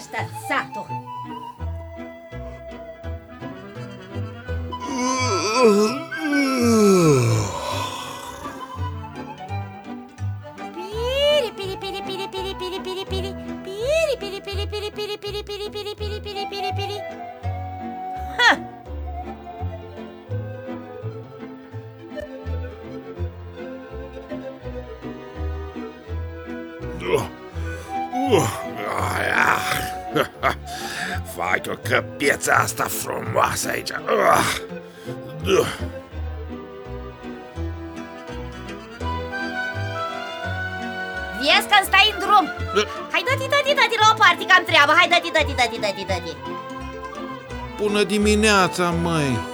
ăsta satul. Fac o căpieță asta frumoasă aici. Vies că-mi stai în drum. Hai, dă-ti la o parte, că am treabă. Hai, dă-ti. Bună dimineața, măi.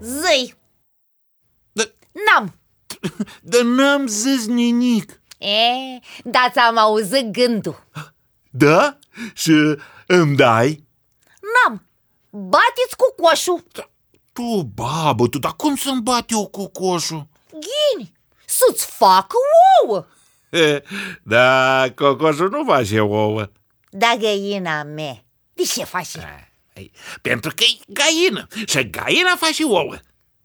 Zăi! N-am! Dar n-am zis nimic! Da, ți-am auzit gândul! Da? Și îmi dai? N-am! Bate-ți cu coșul! Tu, babă, tu, dar cum să-mi bat eu cu coșul? Ghini! Să-ți facă ouă! Da, cocoșul nu face ouă! Da, găina mea! De ce faci? Pentru că e găină și găina face ouă.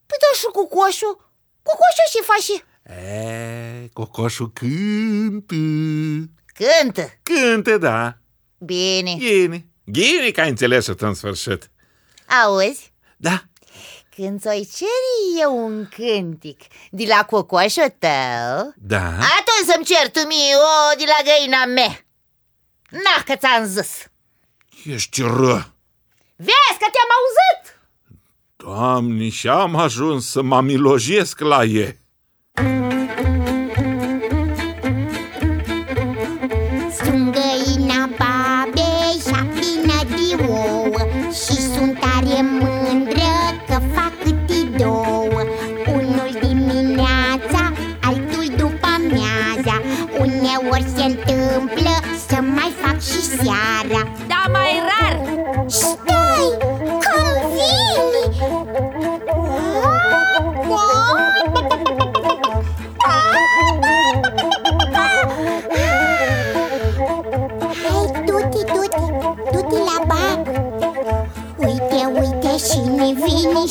Păi da și cocoșul? Cocoșul ce face? Cocoșul cântă. Cântă? Cântă, da. Bine. Bine că ai înțeles-o în sfârșit. Auzi? Da. Când ți-o-i ceri eu un cântic de la cocoșul tău, da, atunci să-mi cer tu mie ouă de la găina mea. Na, că ți-am zis. Ești rău. Vezi că te-am auzit? Doamne, și-am ajuns să mă milojesc la ei. Sunt găina babei și-a plină de ouă și sunt tare mândră că fac câte două. Unul dimineața, altul după amiaza. Uneori se întâmplă să mai fac și seara. Da, mai rar!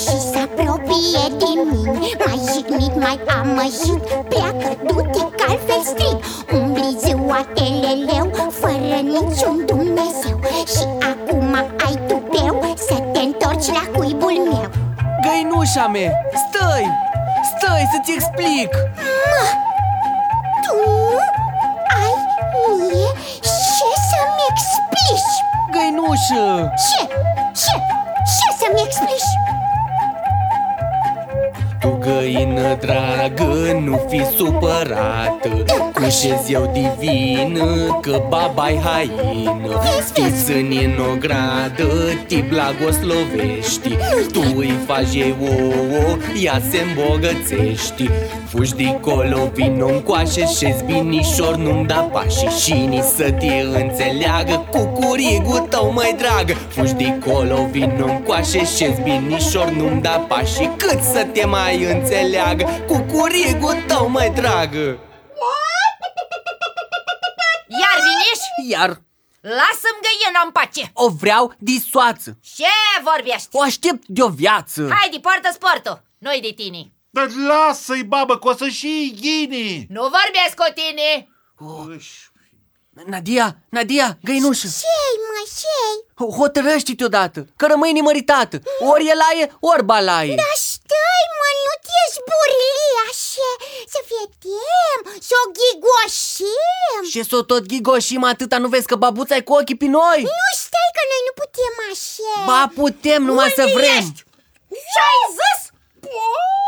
Și s-apropie de mine, mai jignit, mai amăjit. Pleacă, du-te, că altfel strig. Umbli ziua teleleu, fără niciun Dumnezeu. Și acum ai tupeu să te întorci la cuibul meu. Găinușa mea, stai să-ți explic. Mă, tu ai mie ce să-mi explici? Găinușă! Ce să-mi explici? Tu, găină dragă, nu fi supărată. Cușez eu divină, că baba-i haină. Fiți-n inogradă, tip la goslovești. Tu îi faci ei ouă, ea se-mbogățești. Fugi dicolo, vino-mi coașe, șezi binișor, nu-mi da pașii. Și ni să te înțeleagă, cucurigul tău, măi dragă. Fugi dicolo, vino-mi coașe, șezi binișor, nu-mi da pașii. Cât să te mai înțeleagă, cucurigul tău, măi dragă. Iar viniș? Iar. Lasă-mi găiena-n pace. O vreau disoață. Ce vorbești? O aștept de-o viață. Hai, de poartă-s poartă, nu-i de tine. Dar lasă-i, babă, că o să și ghini. Nu vorbesc cu tine. Nadia, găinușă. Ce-i, mă, ce-i? Hotărăște-te odată, că rămâi nemăritată. Ori e laie, ori balaie. Da, stai, mă, nu te-ești burli așa. Să vedem, să o ghigoșim. Și să o tot ghigoșim atâta, nu vezi că babuța-i cu ochii pe noi? Nu, stai, că noi nu putem așa. Ba, putem, numai să vrem. Ce-ai zis?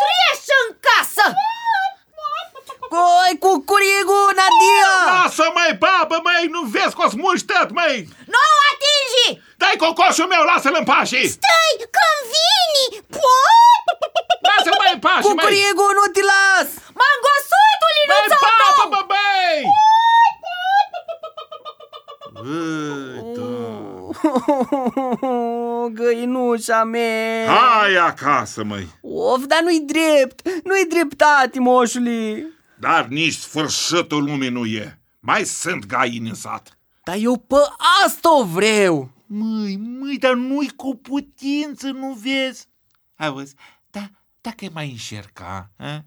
Trăiești în casă. Oi, cucurigu, Nadia! Lasă, măi, babă, măi, nu vezi că o smuștăt, măi! Nu atingi! Dai cocoșul meu, lasă-l în pașii! Stai, că-mi vini! Lasă, măi, în pașii, măi! Cucurigu, nu te las! Mangosuitul, linuțotul! Măi, babă, mă, măi! Găinuș, mătușa mea. Hai acasă, măi. Of, dar nu-i drept, nu-i dreptate, moșule. Dar nici sfârșitul lumii nu e. Mai sunt gaini în sat. Dar eu pe asta o vreau. Măi, dar nu-i cu putință, nu vezi? Auzi, da, dacă mai înșerca, a?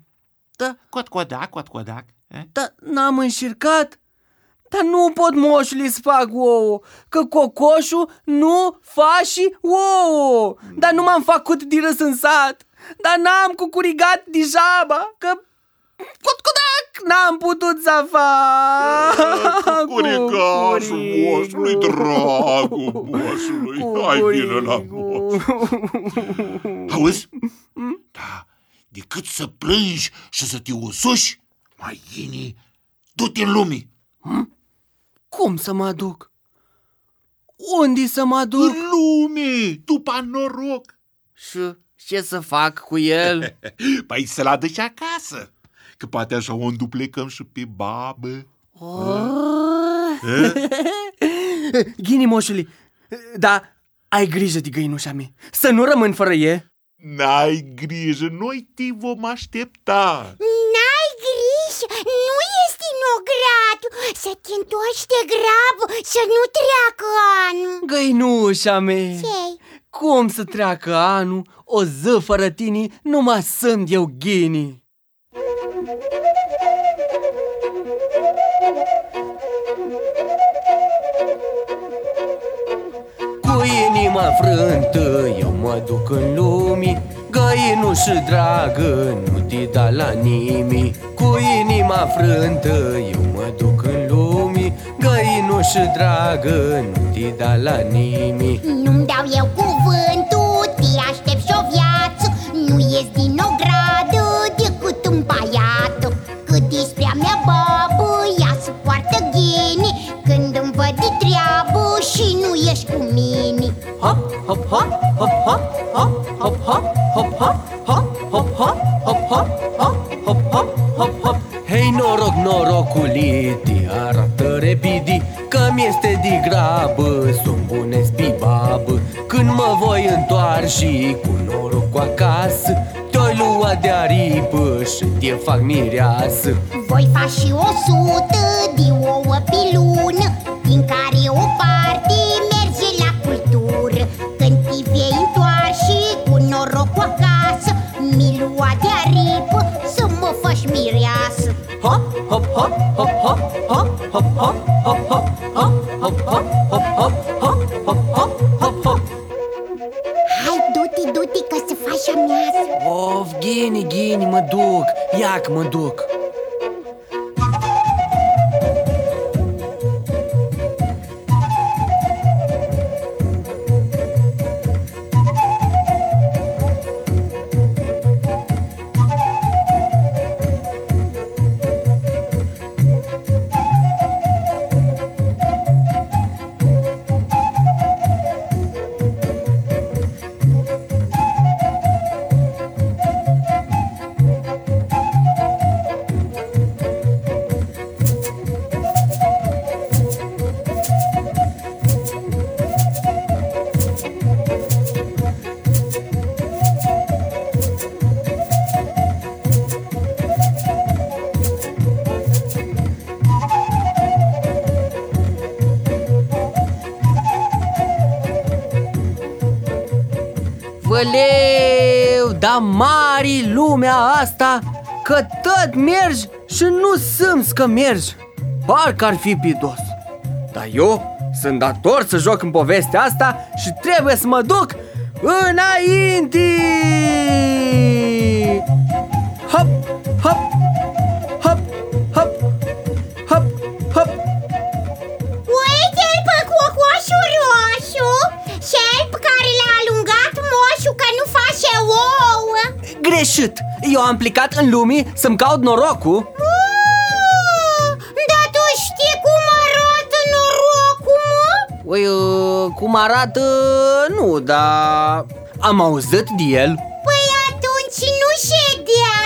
Da, cot-codac. Da, n-am înșercat. Dar nu pot, moșule, să fac ouă, că cocoșul nu faci ouă. Dar nu m-am făcut de râs în sat, dar n-am cucurigat degeaba, că cot-codac n-am putut să fac. Cucurigașul moșului, dragul moșului, hai bine la moș. Auzi? Da, decât să plângi și să te usuși, mai gini, du-te în lumii. Cum să mă duc? Unde să mă duc? În lume, după noroc. Și ce să fac cu el? Păi să-l aduci acasă, că poate așa o înduplecăm și pe babă. Ghini, moșule, dar ai grijă de găinușa mea, să nu rămân fără e. N-ai grijă, noi te vom aștepta. N-ai grijă, nu este inograt, să te întorci de grabă, să nu treacă anul. Găinușa mea, ce? Cum să treacă anul? O zi fără tine nu mă sunt eu ghini. Cu inima frântă eu mă duc în lumii, găinușă dragă, nu te da la nimic. Cu inima frântă eu mă duc în lumii, găinușă dragă, nu te da la nimic. Nu-mi dau eu cuvântul, te aștept și-o viață, nu ies din o gradă decât un paiat. Cât despre a mea babă, ea se poartă ghini, când îmi văd de treabă și nu ești cu mine. Hop, hop, hop, hop, hop, hop, hop, hop, hop, hop, hop, hop, hop, hop, hop, hop, hop, hop, hop. Hei, noroc, noroculi, te arată repidi, că-mi este de grabă, sunt bune spi babă. Când mă voi întoarce cu norocul acasă, te-oi lua de aripă și te fac mireasă. Voi fac și 100 de ouă pe lună, din care o parte merge la cultură. Când te vei întoarce cu norocul acasă, mi-l lua de aripă să mă faci mireasă. Hop, hop, hop, hop, hop, hop, hop, hop, hop, hop, hop, hop, hop, hop, hop, hop, hop, hop, hop, hop. Hai, du-te, du-te, că se faci amiază. Of, Ghini, mă duc, ia că mă duc. Aleu, da mari lumea asta, că tot mergi și nu simți că mergi. Parcă ar fi pidos. Dar eu sunt dator să joc în povestea asta și trebuie să mă duc înainte. Hop, hop, hop, hop, hop, hop. Uite-l pe cocoșul roșu, cel pe care l-a alungat moșul că nu face ouă. Greșit, eu am plecat în lumii să-mi caut norocul. Dar tu știi cum arată norocul, mă? Ui, cum arată, nu, dar am auzit de el. Păi atunci nu ședea,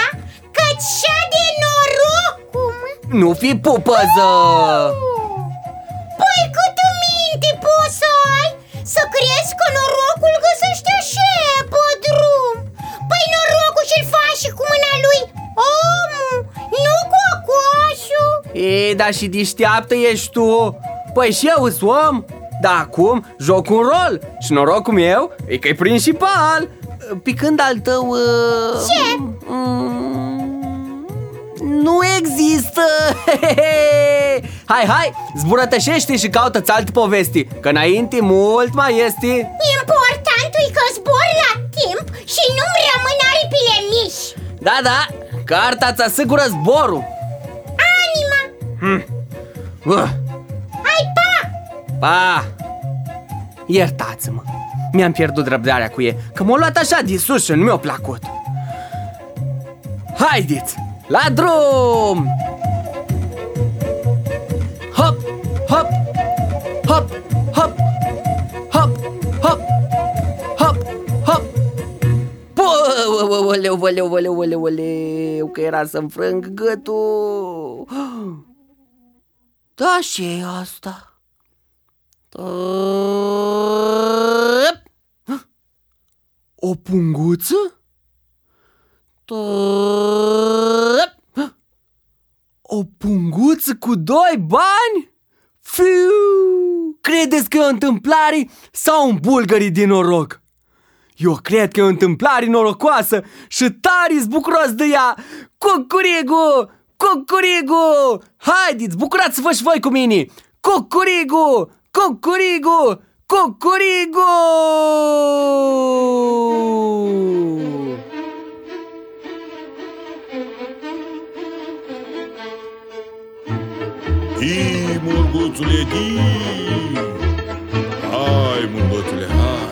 că-ți șede norocul. Nu fi pupăză. Păi cât minte poți să ai să crezi că norocul găsește și E, dar și deșteaptă ești tu. Păi și eu sunt om. Dar acum joc un rol. Și norocul meu e că-i principal. Picând al tău... Ce? Nu există. Hai, hai, zburătășește și caută-ți alte povesti, că înainte mult mai este. Importantul e că zbor la timp și nu-mi rămân aripile mici. Da, da, carta ți asigură zborul. Anima. Hai, pa! Pa! Iertați-mă, mi-am pierdut răbdarea cu ei, că m-a luat așa de sus și nu mi-a plăcut. Haideți, la drum! Hop, hop, hop, hop, hop, hop, hop, hop. Oleu, oleu, oleu, oleu, oleu, că era să-mi frâng gâtul. Da, și asta. O punguță? O punguță cu 2 bani? Fiu! Credeți că e o întâmplare sau un bulgări din noroc? Eu cred că e o întâmplare norocoasă și tare-s bucuros de ea! Cucurigu! Cucurigu! Haideți, bucurați-vă și voi cu mine! Cucurigu! Cucurigu! Cucurigu! Ii, murguțule, ii, hai, murguțule, hai.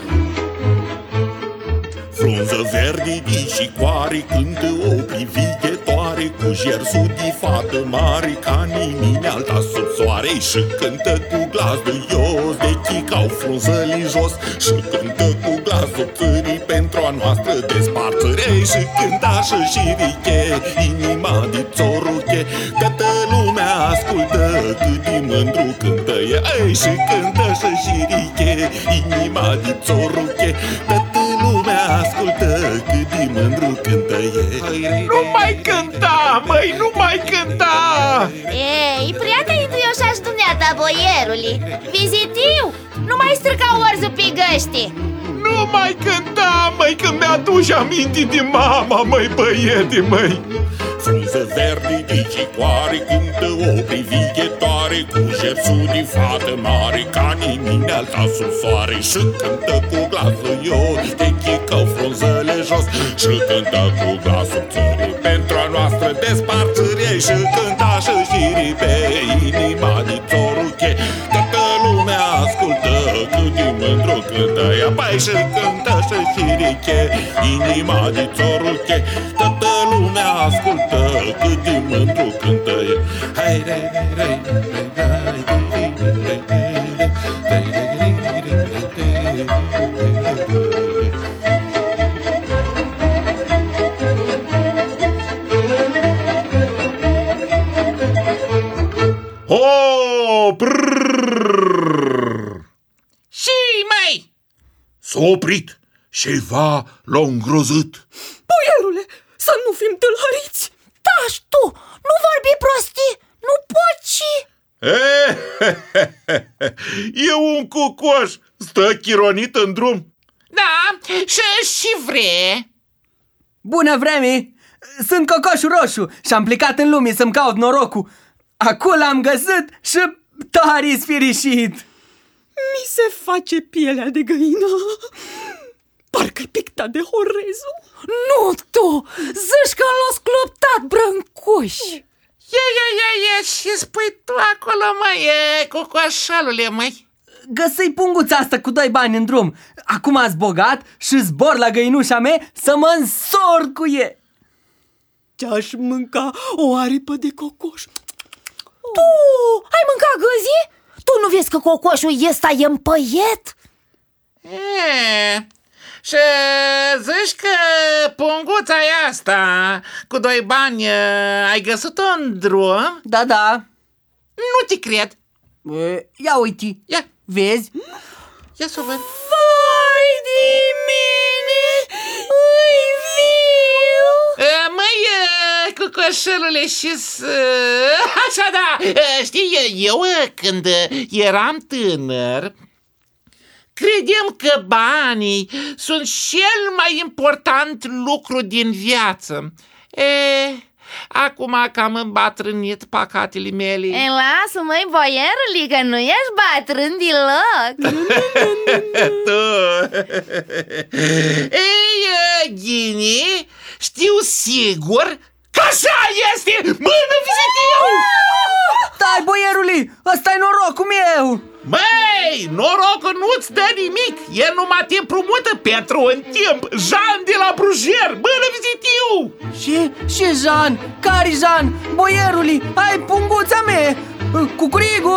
Frunză verde, ii și coare, cântă o privighetoare, cu jersul de fată mare, ca nimeni alta sub soare. Și cântă cu glas duios, de chicau frunzăli jos, și cântă cu glasul cârii pentru a noastră desparțăre. Și cântașă și riche, inima de țoruche, toată lumea ascultă cât de mândru cântă e. Ei, și cântașă și riche, inima de țoruche, toată lumea ascultă cât de mândru cântă e. Nu mai cânta, măi, nu mai cânta! Ei, prea te-ai duioșași dumneata, boierului, vizitiu, nu mai strâca orzul pe găști. Nu mai cânta, măi, că mi-aduci aminti de mama, măi, băiete, măi. Frunză verde, dicicoare, cântă o privighetoare, cu jersul de fată mare, ca nimeni alta sub soare. Și cântă cu glasul ios, te chicău frunzele jos, și cântă cu glasul țării pentru a noastră desparțărie. Și cânta și ribe, inima de țoruche, toată lumea ascultă cât de mândru cântă ea. Pai, și cântă și riche, inima de țoruche, toată lumea ascultă cât de mândru cântă e. Hai, hai, hai, hai, și mai s-a oprit ceva l-a îngrozit. Boierule, să nu fim tâlhăriți. Taci tu, nu vorbi prostii, nu poți și... E un cucoș, stă chironit în drum. Da, și vre. Bună vreme, sunt cocoșul roșu și am plecat în lume să-mi caut norocul. Acolo l-am găsit și tare-s firișit. Mi se face pielea de găină. Parcă-i pictat de horezul. Nu tu, zici că l-a scloptat, brâncuș. E, și spui tu acolo, măi, cocoașalule, măi. Găsei punguța asta cu 2 bani în drum. Acum ați bogat și zbor la găinușa mea să mă însor cu e. Ce-aș mânca o aripă de cocoș. Tu, ai mâncat găzi? Tu nu vezi că cocoșul ăsta e împăiet? Și zici că punguța asta cu 2 bani ai găsit-o în drum? Da, da. Nu te cred. Ia uite, ia. Vezi? Ia să o văd. Vai de mine, îi viu. Măi, cu coșălule și să... Așa da, știi, eu când eram tânăr credeam că banii sunt cel mai important lucru din viață. Acum că am îmbătrânit pacatele mele. Lasă-mă-i, boierule, că nu ești bătrân deloc. Ghini, știu sigur că așa este. Mână vizitiu! Stai, boierule, ăsta-i norocul meu. Măi, norocul nu-ți dă nimic. E numai te împrumută pentru un timp. Jean de la Brujer, mână vizitiu! Și Jean? Care Jean? Boierule, ai punguța mea. Cucurigu,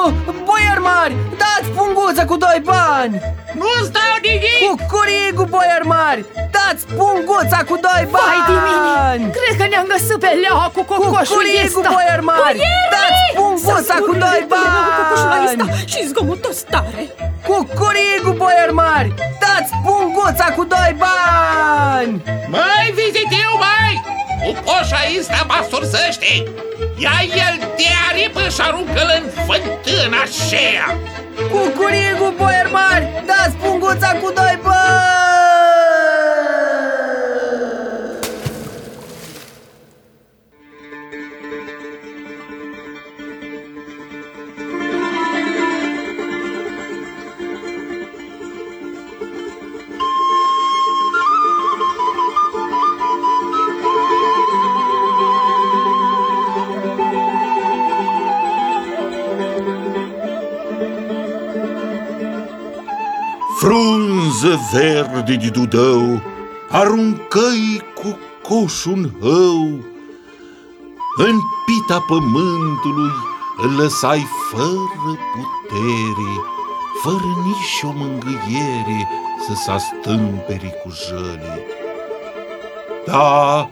boier mari, dați punguța cu 2 bani. Nu-ți dau nimic. Cucurigu, boier mari, dați punguța cu 2 bani. Vai de mine, cred că ne-am găsit pe leaua cu cocoșul ăsta. Cucurigu, boier mari, dați punguța cu 2 bani. Și zgomotos tare. Cucurigu, boier mari, dați punguța cu 2 bani. Mai vizitiu, mai, cocoșa ăsta mă sursește. Ia el de aripă și aruncă-l în fântâna aceea. Cucurigu, boier mari, dați punguța cu 2 bani. Frunză verde de dudău, aruncă-i cu coșul hău. În pita pământului îl lăsai fără putere, fără nici o mângâiere să s-astâmperi cu jăle. Da,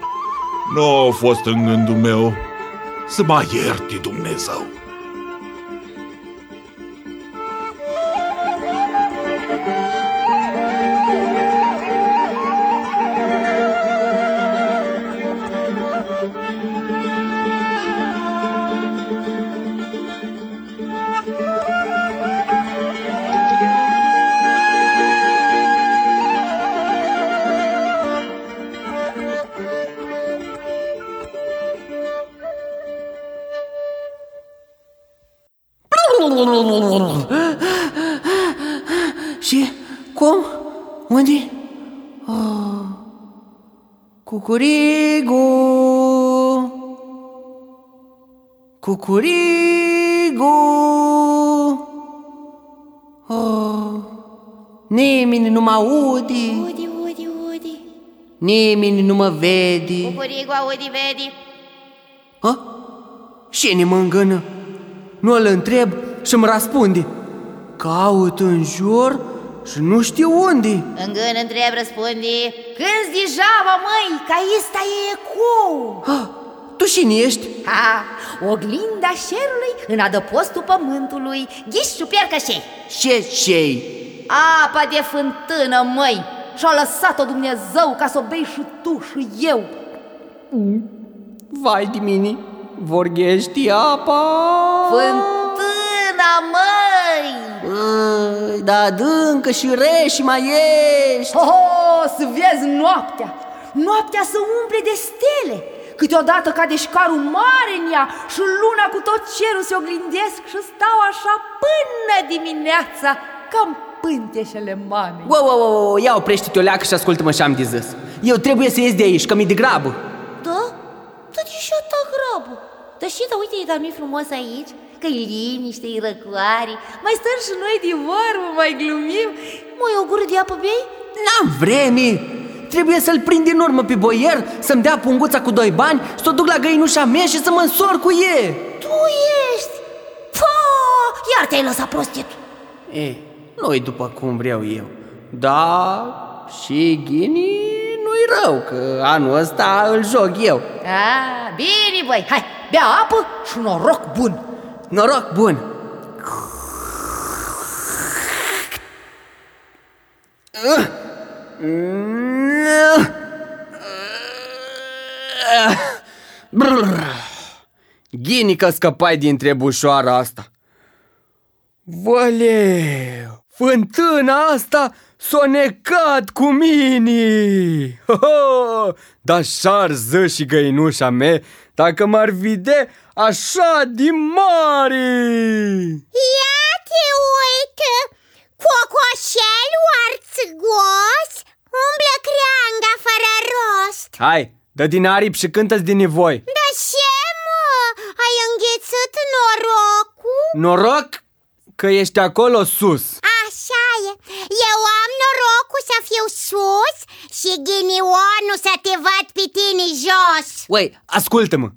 nu a fost în gândul meu să mă ierte Dumnezeu. Și cum? Unde? Oh. Cucurigu, cucurigu, oh. Nimeni nu mă aude, nimeni nu mă vede. Cucurigu aude, vede. Ha? Cine mă îngână? Nu îl întreb și îmi răspunde. Caut în jur și nu știu unde. Îngân, întreb, răspunde. Cânzi degeaba, măi, că ăsta e ecou. Ha, tu cine ești? Ha, oglinda șerului în adăpostul pământului. Ghișciu piercășei. Ce-șei? Apa de fântână, măi. Și-a lăsat-o Dumnezeu ca să o bei și tu și eu. Vai de mine, vorghești apa. Fântâna, măi. Da, dâncă și reși mai ești. Să vezi noaptea. Noaptea se umple de stele. Câteodată cade și carul mare în ea și luna cu tot cerul se oglindesc și stau așa până dimineața, cam pânteșele mamei. Wow, ia oprește-te o leacă și ascultă-mă și am de zis. Eu trebuie să ies de aici, că mi-e de grabă. Da? Dar de ce ta grabă? Dar știi, uite, dar nu-i frumos aici? Că-i liniște, e răcoare. Mai stăm și noi de vorbă, mai glumim. Măi, o gură de apă bei? N-am vreme. Trebuie să-l prind din urmă pe boier, să-mi dea punguța cu 2 bani, să o duc la găinușa mea și să mă însor cu ei. Tu ești? Pă, iar te-ai lăsat prostit. Nu-i după cum vreau eu. Da, și Ghini nu-i rău, că anul ăsta îl joc eu. A, bine, băi, hai, bea apă și noroc bun. Noroc bun. Brrr! Ghinică scăpai din trebușoara asta. Văleu, fântâna asta s-o necat cu mini. Dar și-ar ză și găinușa mea, dacă m-ar vide așa de mari. Ia te uită, cocoșelul arțigos umblă creanga fără rost. Hai, dă din aripi și cântă-ți din nevoi. Da ce, mă? Ai înghețit norocul? Noroc? Că ești acolo sus. Așa e. Eu am norocul să fiu sus și ghinionul să te vad pe tine jos. Uai, ascultă-mă.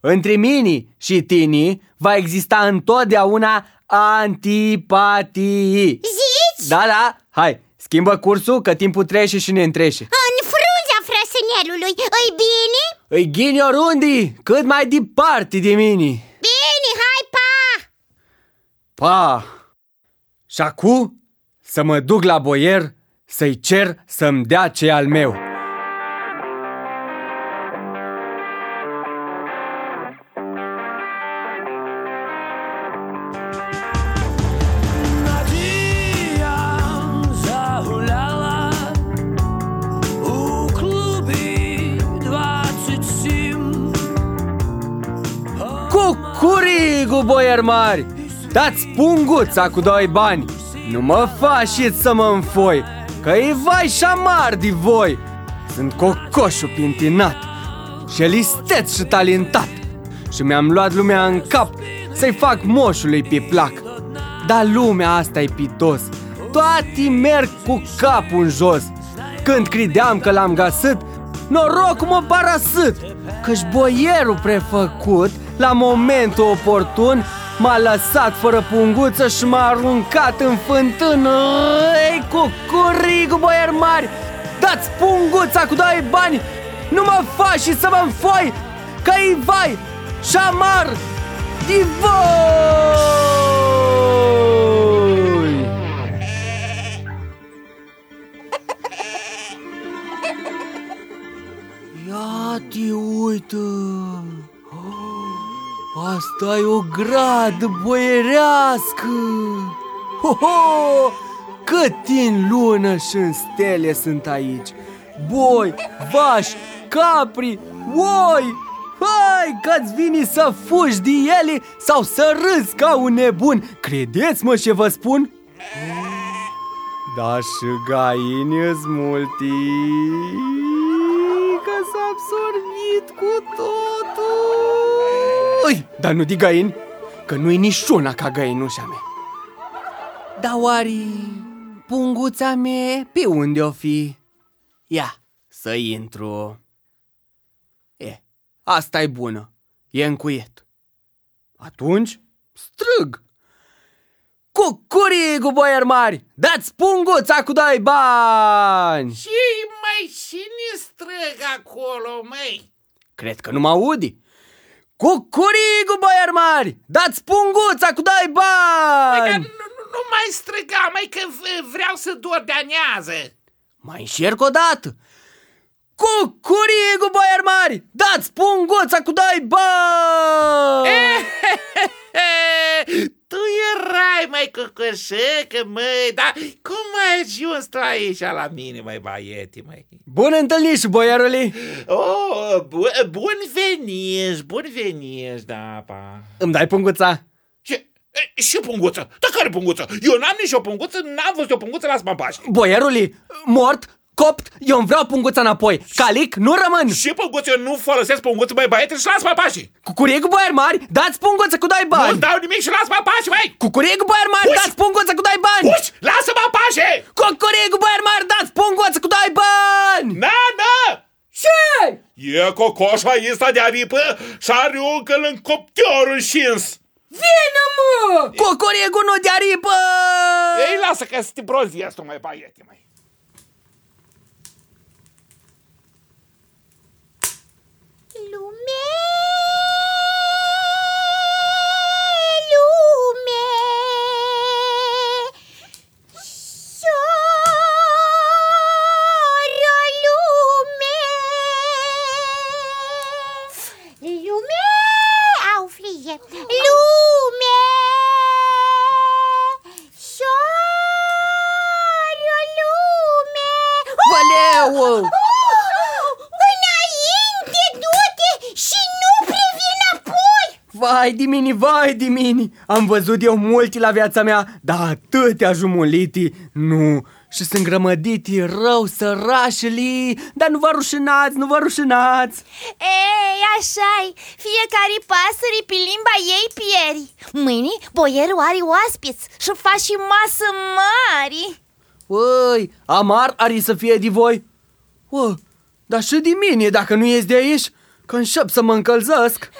Între mine și tine va exista întotdeauna antipatii. Zici? Da, da. Hai, schimbă cursul că timpul trece și ne întrește. În frunza frăsânelului, îi bine? Îi ghini oriunde, cât mai departe de mine. Pa! Și acum să mă duc la boier să-i cer să-mi dea ce al meu. Cucurigu, boier mari! Dați punguța cu 2 bani. Nu mă faceți să mă înfoi, că-i vai și-amar de voi. Sunt cocoșul pintinat și listeț și talentat, și mi-am luat lumea în cap să-i fac moșului pe plac. Dar lumea asta-i pitos, toate merg cu capul în jos. Când credeam că l-am găsit, norocul mă parasât, că-și boierul prefăcut la momentul oportun m-a lăsat fără punguță și m-a aruncat în fântână. Ei, cucuricu, boier mari, dați punguța cu 2 bani, nu mă faci și să mă înfoi, că-i vai și-amar de voi. Ia te uită! Asta e o gradă boierească! Ho-ho! Cât în lună și în stele sunt aici! Boi, vași, capri, oi! Hai că-ți vine să fugi de ele sau să râzi ca un nebun! Credeți-mă ce vă spun? Da și gaini-s multi, că s-a absorbit cu totul! Ui, dar nu de găini, că nu-i niciuna ca găinușa mea. Dar oare punguța mea pe unde o fi? Ia, să intru. Asta e bună, e încuiet. Atunci, strâng. Cucuricu, boier mari, dați punguța cu 2 bani. Ce-i mai cine strâng acolo, măi? Cred că nu mă audi. Cucuricu, boier mari, dați punguța cu 2 bani! Măi, nu mai striga, măi, că vreau să dor de anează. Mai încerc o dată. Cucuricu, boier mari, dați punguța cu 2 bani! Tu erai, măi, cucușecă, măi, dar cum ai ajuns tu aici la mine, măi, baieti, măi? Bună întâlniști, boierule! Oh, bun veniști, da, pa. Îmi dai punguța? Ce punguță? Da, care punguță? Eu n-am nici o punguță, n-am văzut o punguță la spampaș. Boierule, mort, copt, eu îmi vreau punguța înapoi. Calic, nu rămân. Și punguță, eu nu folosesc punguță, băi, băieți, și las papașii. Cucuricu, boier mari, dați punguță cu 2 bani. Nu-ți dau nimic și las papașii, băi. Cucuricu, boier mari, dați punguță cu 2 bani. Puși, lasă papașii. Cucuricu, boier mari, dați punguță cu 2 bani. Na! Ce? E cocoșa ăsta de aripă și aruncă-l în coptiorul șins. Vină, mă! Cucuricu, nu de aripă. Ei, lasă că să te proziești tu, mai băieti, mai. Lume, Vai de mine, vai de mine, am văzut eu mulți la viața mea, dar atâtea jumuliti, nu. Și sunt grămăditi rău, sărașili, dar nu vă rușinați, nu vă rușinați. Ei, așa-i, fiecare pasăre pe limba ei pieri. Mâine boierul are oaspeți și faci și masă mari. Uai, amar are să fie de voi. Uai, dar și de mine dacă nu ies de aici, că înșep să mă încălzesc.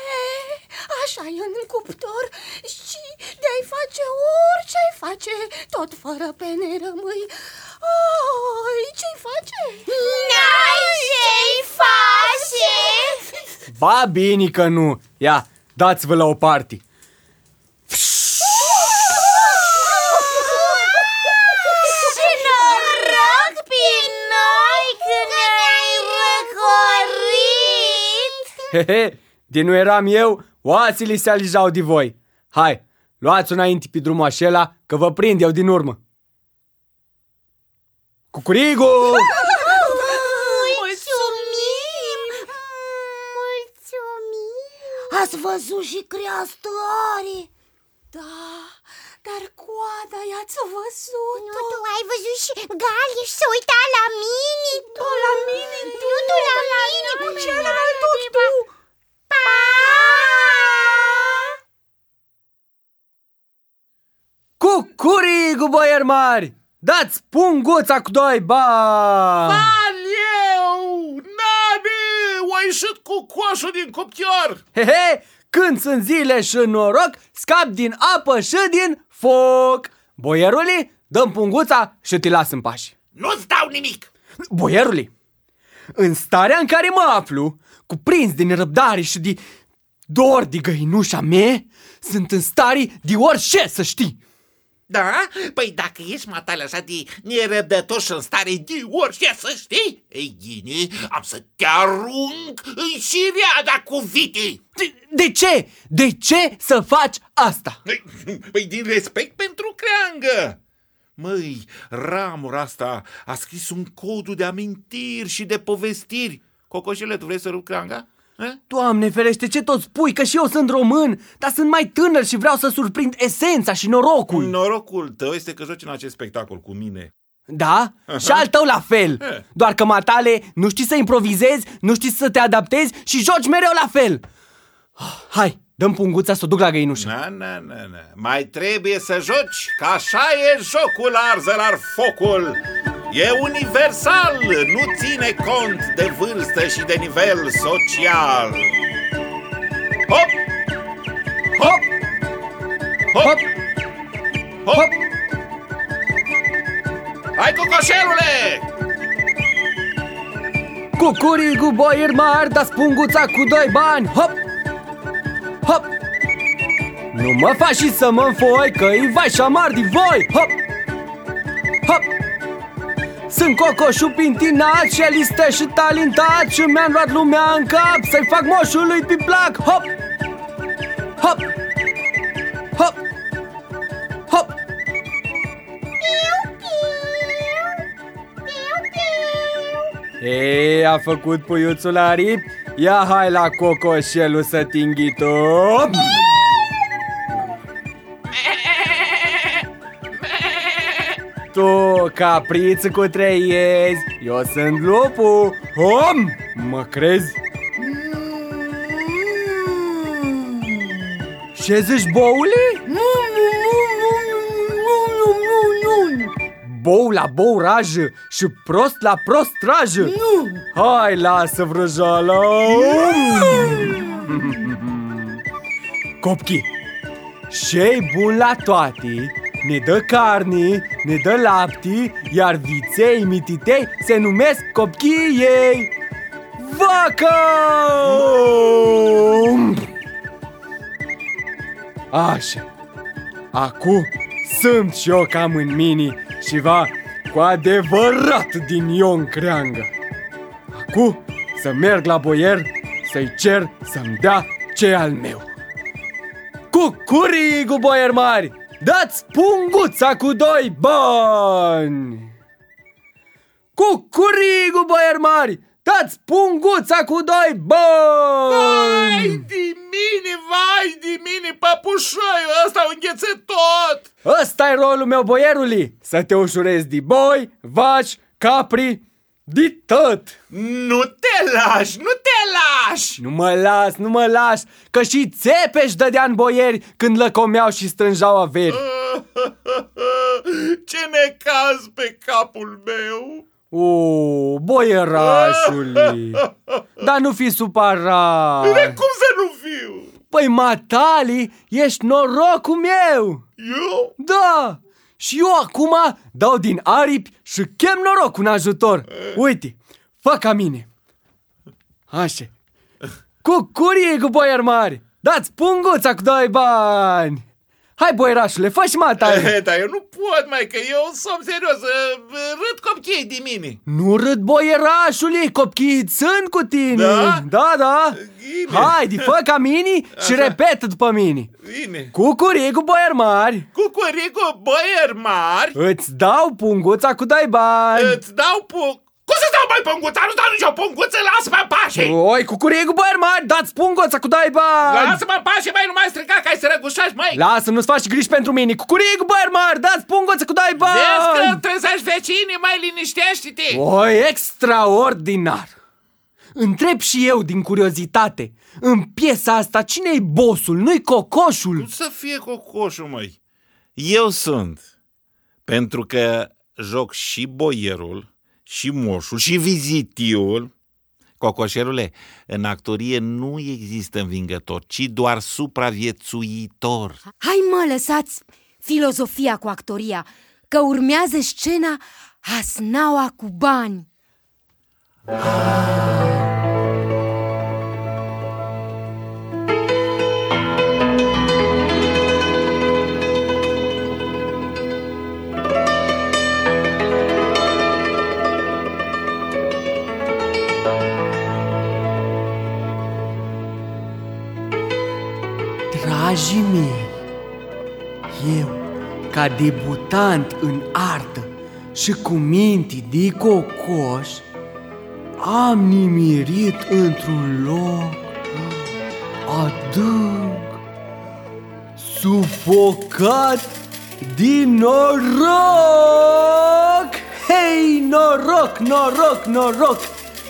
Așa-i în cuptor și de-ai face orice-ai face, tot fără pene rămâi. Ai, ce-i face? N-ai ce-i face! Ba bine că nu! Ia, dați-vă la o parte! Și noroc pe noi că ne-ai răcorit! Hehe, de nu eram eu, oasele se alijau de voi. Hai, luați-o înainte pe drumul acela, că vă prind eu din urmă. Cucurigu! Mulțumim! Mulțumim! Ați văzut și creastă are? Da, dar coada i-ați văzut-o. Nu, tu ai văzut și Gali și s-a uitat la mine. Tu la mine? Nu, tu la mine. Cu celălalt tot tu. Cucurigu, boieri mari! Dați punguța cu doi bani! Bani eu! Nabi! O ieșit cu coașul din cuptor! Hehe! Când sunt zile și noroc, scap din apă și din foc! Boierule, dăm punguța și te las în pași! Nu-ți dau nimic! Boierule, în starea în care mă aflu, cuprins din răbdare și de dor de găinușa mea, sunt în stare de orice, să știi! Da? Păi dacă ești matale așa de nerăbdătoș în stare de orice, să știi? Ei bine, am să te arunc în șireada cu vitii. De ce? De ce să faci asta? Păi din respect pentru creangă. Măi, ramura asta a scris un cod de amintiri și de povestiri. Cocoșele, tu vrei să rup creanga? Doamne ferește, ce tot spui, că și eu sunt român, dar sunt mai tânăr și vreau să surprind esența și norocul. Norocul tău este că joci în acest spectacol cu mine. Da? Și al tău la fel. Doar că, matale, nu știi să improvizezi, nu știi să te adaptezi și joci mereu la fel. Hai, dăm punguța să o duc la găinușă. Na. Mai trebuie să joci, că așa e jocul, arză-l-ar focul. E universal, nu ține cont de vârstă și de nivel social. Hop! Hop! Hop! Hop! Hai, cocoșelule! Cucurigu, boieri mari, dați punguța cu doi bani. Hop! Hop! Nu mă faci și să mă înfoi, că-i vai și amar de voi. Hop! Hop! Sunt cocoșul pintinat, șeliste și talentat, și mi-am luat lumea în cap să-i fac moșului pe plac. Hop! Hop! Hop! Hop! Piu, piu! Piu, piu! Ei, a făcut puiuțul aripi. Ia hai la cocoșelul să tinghi tot. Tu, capriță cu trei iezi, eu sunt lupul. Om, mă crezi? Ce zici, boule? Nu. Bou la bou rajă și prost la prost trajă. Nu. Hai, lasă vrăjala. Copchi, ce-i bun la toate? Ne dă carne, ne dă lapte, iar viței mititei se numesc copchii ei. Vacă! Așa, acum sunt și eu cam în mini și va cu adevărat din Ion Creangă. Acum să merg la boier să-i cer să-mi dea ce al meu. Cucurigu, boieri mari! Dați punguța cu doi bani! Cucurigu, boieri mari! Dați punguța cu doi bani! Vai de mine, vai de papușoiu, ăsta o înghețe tot. Ăsta-i rolul meu, boieruli, să te ușurezi de boi, vaci, capri, de tot. Nu te lași, nu te lași. Nu mă las, că și țepeș dădea în boieri când lăcomeau și strângeau averi. Ce necaz pe capul meu. O, boierașule, dar nu fi supărat. De cum să nu fiu? Păi, Matali, ești norocul meu. Eu? Da, și eu acum dau din aripi și chem norocul în ajutor. Uite, fă ca mine. Așa, cucurie cu boier mari, dați punguța cu 2 bani. Hai, boierașule, fă și Matali. Dar eu nu pot, mai că eu sunt serios, râd copchii din mine. Nu râd, boierașule, copchii sunt cu tine. Da. Haide, fă ca mine și repetă după mine. Bine. Cucurie cu boier mari. Cucurie cu boier mari. Îți dau punguța cu 2 bani. Îți dau punguța. Cum să dau mai punguța? Nu dau nicio punguță, lasă-mă în pașii! Oi, cucurie cu boier mari, dați punguța cu 2 bani! Lasă-mă în pașii, mai nu mai strica, că ai să răgușași, mai! Lasă-mă, nu-ți faci griji pentru mine! Cucurie cu boier mari, dați punguța cu 2 bani! Vezi că trăzești vecinii, mai liniștește-te! Oi, extraordinar! Întreb și eu din curiozitate, în piesa asta, cine-i bossul, nu-i cocoșul? Nu să fie cocoșul, măi! Eu sunt, pentru că joc și boierul, și moșul, și vizitiul. Cocoșerule, în actorie nu există învingător, ci doar supraviețuitor. Hai, mă, lăsați filozofia cu actoria, că urmează scena Hasnaua cu bani. Dragii mei, eu, ca debutant în artă și cu minti de cocoș, am nimerit într-un loc adânc, sufocat din noroc. Hei, noroc,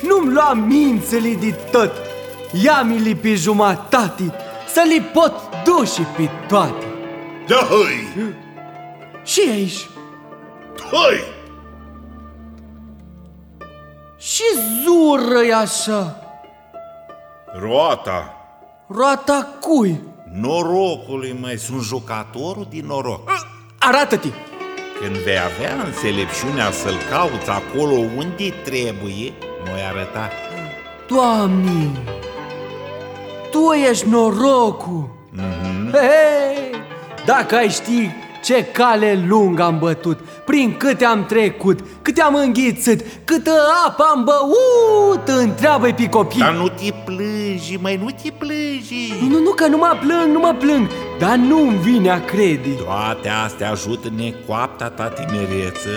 nu-mi lua mințele de tot, ia-mi-le pe jumătate, să le pot duși pe toate. Da-i! Și aici? Da-i! Și zură-i așa? Roata. Roata cui? Norocului, măi, sunt jucătorul din noroc. Arată-te! Când vei avea înțelepciunea să-l cauți acolo unde trebuie, noi arăta. Doamne! Tu ești norocul. Hei, dacă ai ști ce cale lungă am bătut, prin câte am trecut, câte am înghițit, câtă apă am băut, întreabă-i pe copii. Dar nu te plângi, măi, nu te plângi. Nu, că nu mă plâng, dar nu-mi vine a crede. Toate astea ajută-ne coapta ta tinereță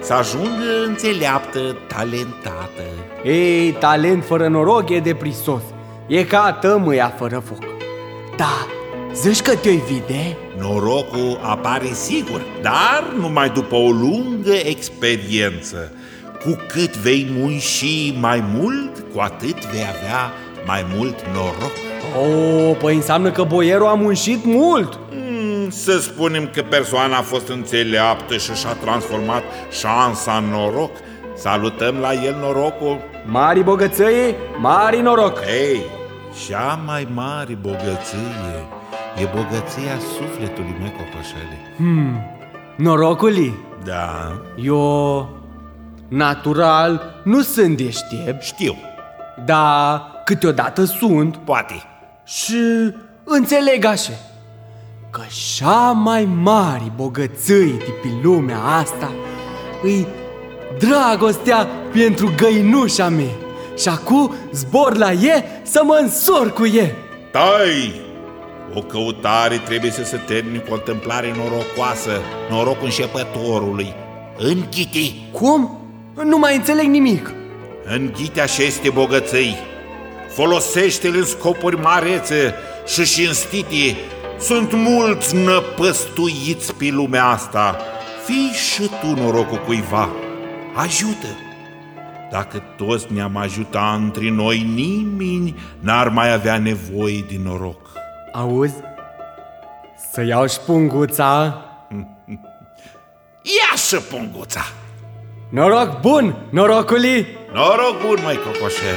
să ajungă înțeleaptă, talentată. Ei, talent fără noroc e de prisos. E ca tămâia fără foc. Da, zici că te-o vide? Norocul apare sigur, dar numai după o lungă experiență. Cu cât vei munci mai mult, cu atât vei avea mai mult noroc. Oh, păi înseamnă că boierul a muncit mult. Să spunem că persoana a fost înțeleaptă și și-a transformat șansa în noroc. Salutăm la el norocul. Mari bogățăie, mari noroc. Ei, cea mai mare bogăție e bogăția sufletului, măi, cocoșele. Norocul-i? Da. Eu, natural, nu sunt deștept. Știu. Dar câteodată sunt. Poate. Și înțeleg așa, că cea mai mare bogăție de pe lumea asta îi dragostea pentru găinușa mea. Și acum zbor la e să mă însor cu e. Tai! O căutare trebuie să se termine cu o contemplare norocoasă, norocul înșepătorului. Înghite! Cum? Nu mai înțeleg nimic. Înghite aceste bogății, folosește-le în scopuri marețe și cinstite, Sunt mulți năpăstuiți pe lumea asta. Fii și tu norocul cuiva. Ajută! Dacă toți ne-am ajutat între noi, nimeni n-ar mai avea nevoie de noroc. Auzi? Să iau șpunguța? Ia-și punguța! Noroc bun, noroculi! Noroc bun, măi cocoșel!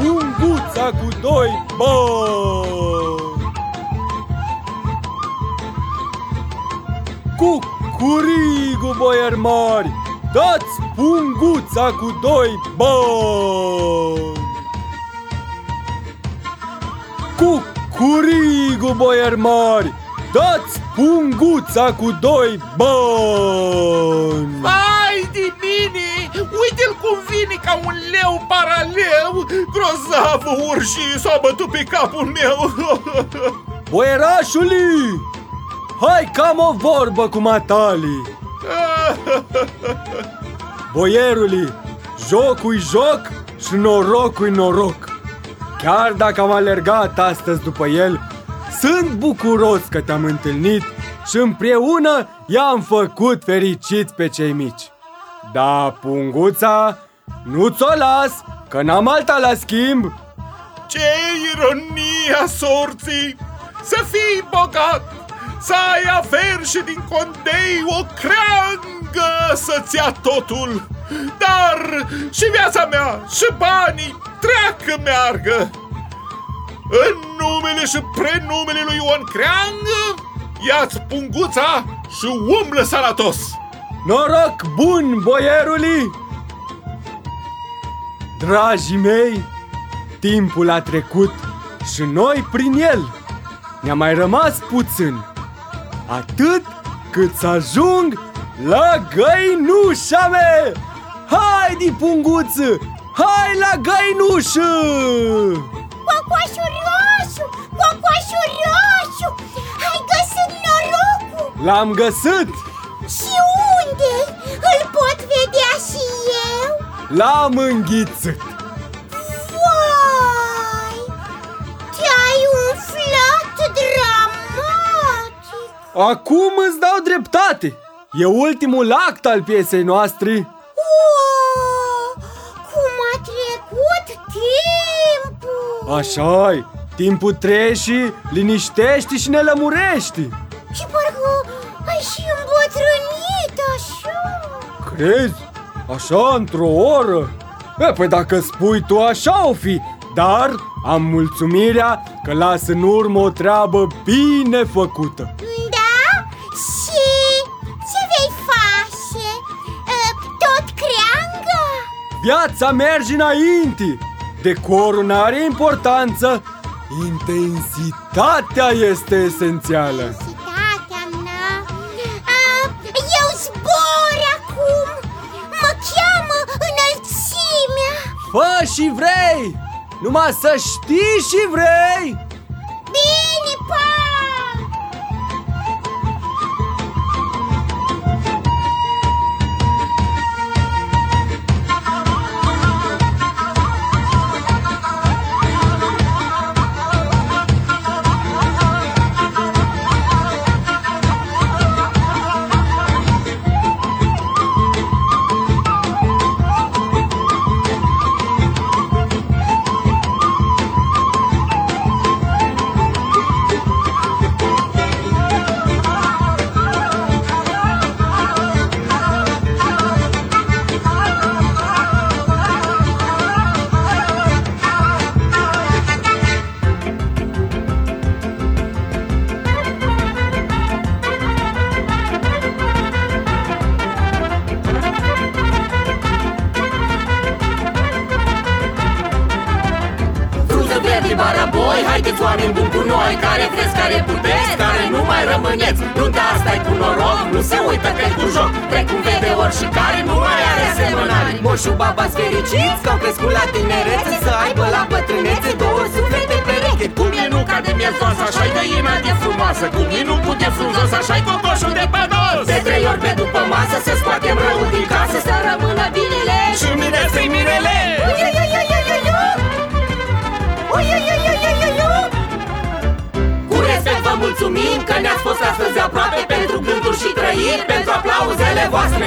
Cu doi bani. Cucurigu, boieri mari, dați punguța cu doi bani. Cucurigu, boieri mari, dați punguța cu doi bani. Vai de mine! Uite-l cum vine ca un leu paraleu! Grozavă urșii s-a bătut pe capul meu! Boierașului! Hai că am o vorbă cu matalii! Boierului, jocul-i joc și norocul-i noroc! Chiar dacă am alergat astăzi după el, sunt bucuros că te-am întâlnit și împreună i-am făcut fericiți pe cei mici. Da, punguța, nu ți-o las, că n-am alta la schimb. Ce ironia sorții! Să fii bogat, să ai aferi și din condei o creangă să-ți ia totul. Dar și viața mea și banii treacă meargă. În numele și prenumele lui Ion Creangă, ia-ți punguța și umblă sănătos! Noroc bun, boierului! Dragii mei, timpul a trecut și noi prin el. Ne-a mai rămas puțin, atât cât să ajung la găinușa mea! Haide, punguță, hai la găinușă! Cocoșul roșu, cocoșul roșu, ai găsit norocul? L-am găsit! Și unde? Îl pot vedea și eu? L-am înghițit! Vai! Te-ai umflat dramatic! Acum îți dau dreptate! E ultimul act al piesei noastre! Wow! Cum a trecut timpul! Așa-i! Timpul trece, liniștește și ne lămurește! Și parcă ai și îmbătrânit, așa? Crezi? Așa, într-o oră? Păi dacă spui tu, așa o fi. Dar am mulțumirea că las în urmă o treabă bine făcută. Da? Și ce vei face? Tot creangă? Viața merge înainte. Decorul n-are importanță. Intensitatea este esențială. Fă și vrei! Numai să știi și vrei! Bine, pa! schimbarea voi. Haideți oameni buni cu noi, care vreți, care puteți, care nu mai rămâneți. Lupta asta-i cu noroc, nu se uită că-i cu joc, precum vede oricare nu mai are asemănare. Moșu babați fericiți, că-au crescut la tinerețe, să aibă la bătrânețe două suflete pereche. Cum e nuca de mierzoasă, așa-i găina de frumoasă, cum e nucul de frunzos, așa-i cocoșul de panos. De 3 ori pe după masă, să scoatem răul din casă, să rămână binele și mine să-i mirele. Cu respect vă mulțumim că ne-ați fost astăzi aproape, pentru gânduri și trăiri, pentru aplauzele voastre.